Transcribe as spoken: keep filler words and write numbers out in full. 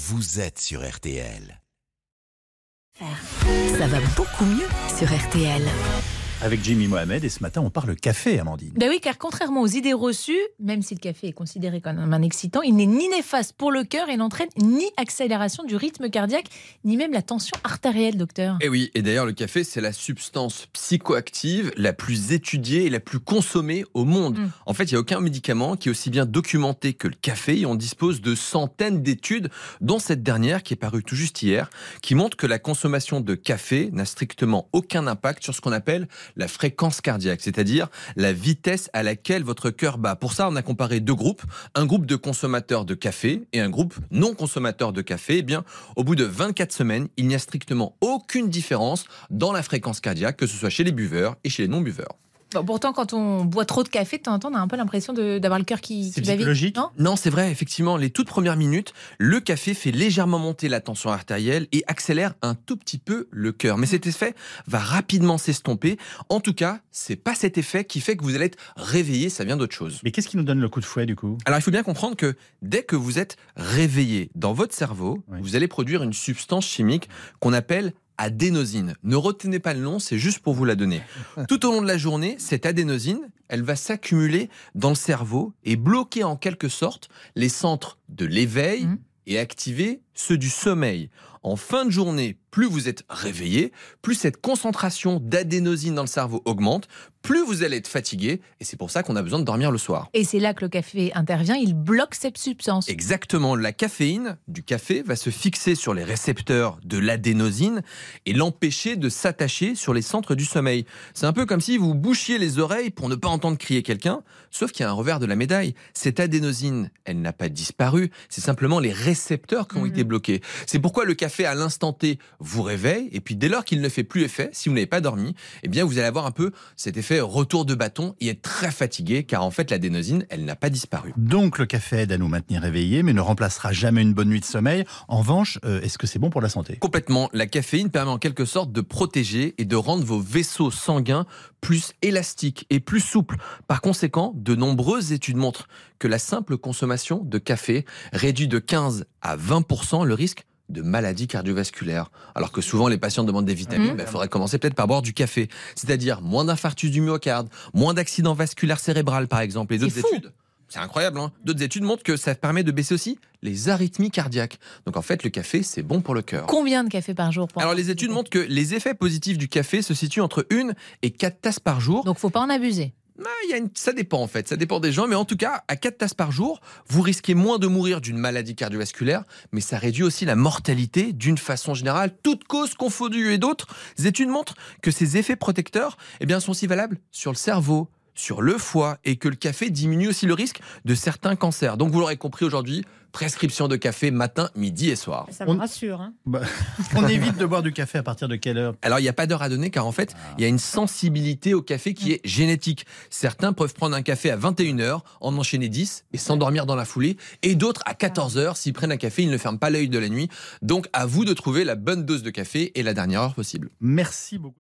Vous êtes sur R T L. Ça va beaucoup mieux sur R T L. Avec Jimmy Mohamed, et ce matin on parle café, Amandine. Ben oui, car contrairement aux idées reçues, même si le café est considéré comme un excitant, il n'est ni néfaste pour le cœur et n'entraîne ni accélération du rythme cardiaque, ni même la tension artérielle, docteur. Et oui, et d'ailleurs le café c'est la substance psychoactive la plus étudiée et la plus consommée au monde. Mmh. En fait, il n'y a aucun médicament qui est aussi bien documenté que le café, et on dispose de centaines d'études, dont cette dernière qui est parue tout juste hier, qui montre que la consommation de café n'a strictement aucun impact sur ce qu'on appelle la fréquence cardiaque, c'est-à-dire la vitesse à laquelle votre cœur bat. Pour ça, on a comparé deux groupes, un groupe de consommateurs de café et un groupe non consommateurs de café. Eh bien, au bout de vingt-quatre semaines, il n'y a strictement aucune différence dans la fréquence cardiaque, que ce soit chez les buveurs et chez les non-buveurs. Bon, pourtant, quand on boit trop de café, de temps en temps, on a un peu l'impression de, d'avoir le cœur qui, qui va vite. C'est logique. Non, non, c'est vrai, effectivement, les toutes premières minutes, le café fait légèrement monter la tension artérielle et accélère un tout petit peu le cœur. Mais cet effet va rapidement s'estomper. En tout cas, c'est pas cet effet qui fait que vous allez être réveillé, ça vient d'autre chose. Mais qu'est-ce qui nous donne le coup de fouet, du coup ? Alors, il faut bien comprendre que dès que vous êtes réveillé, dans votre cerveau, oui, vous allez produire une substance chimique qu'on appelle adénosine. Ne retenez pas le nom, c'est juste pour vous la donner. Tout au long de la journée, cette adénosine, elle va s'accumuler dans le cerveau et bloquer en quelque sorte les centres de l'éveil, mmh, et activer ceux du sommeil. En fin de journée, plus vous êtes réveillé, plus cette concentration d'adénosine dans le cerveau augmente, plus vous allez être fatigué, et c'est pour ça qu'on a besoin de dormir le soir. Et c'est là que le café intervient, il bloque cette substance. Exactement, la caféine du café va se fixer sur les récepteurs de l'adénosine et l'empêcher de s'attacher sur les centres du sommeil. C'est un peu comme si vous bouchiez les oreilles pour ne pas entendre crier quelqu'un, sauf qu'il y a un revers de la médaille. Cette adénosine, elle n'a pas disparu, c'est simplement les récepteurs qui ont, mmh, été bloqués. C'est pourquoi le café à l'instant T vous réveille, et puis dès lors qu'il ne fait plus effet, si vous n'avez pas dormi, eh bien vous allez avoir un peu cet effet retour de bâton et être très fatigué, car en fait l'adénosine, elle n'a pas disparu. Donc le café aide à nous maintenir réveillés, mais ne remplacera jamais une bonne nuit de sommeil. En revanche, euh, est-ce que c'est bon pour la santé ? Complètement. La caféine permet en quelque sorte de protéger et de rendre vos vaisseaux sanguins plus élastiques et plus souples. Par conséquent, de nombreuses études montrent que la simple consommation de café réduit de quinze à vingt pour cent le risque de maladies cardiovasculaires. Alors que souvent les patients demandent des vitamines, mmh, ben, il faudrait commencer peut-être par boire du café. C'est-à-dire moins d'infarctus du myocarde, moins d'accidents vasculaires cérébrales par exemple. Et d'autres études, c'est incroyable, hein, d'autres études montrent que ça permet de baisser aussi les arythmies cardiaques. Donc en fait, le café, c'est bon pour le cœur. Combien de café par jour ? Alors les études montrent que les effets positifs du café se situent entre une et quatre tasses par jour. Donc il ne faut pas en abuser. Il y a une... Ça dépend en fait, ça dépend des gens, mais en tout cas, à quatre tasses par jour, vous risquez moins de mourir d'une maladie cardiovasculaire, mais ça réduit aussi la mortalité d'une façon générale, toutes causes confondues et d'autres. Les études montrent que ces effets protecteurs, eh bien, sont aussi valables sur le cerveau, sur le foie, et que le café diminue aussi le risque de certains cancers. Donc vous l'aurez compris aujourd'hui, prescription de café matin, midi et soir. Ça me on... rassure. Hein, bah, on évite de boire du café à partir de quelle heure ? Alors, il n'y a pas d'heure à donner, car en fait, il ah. y a une sensibilité au café qui est génétique. Certains peuvent prendre un café à vingt et une heures, en enchaîner dix et s'endormir dans la foulée. Et d'autres à quatorze heures, s'ils prennent un café, ils ne ferment pas l'œil de la nuit. Donc, à vous de trouver la bonne dose de café et la dernière heure possible. Merci beaucoup.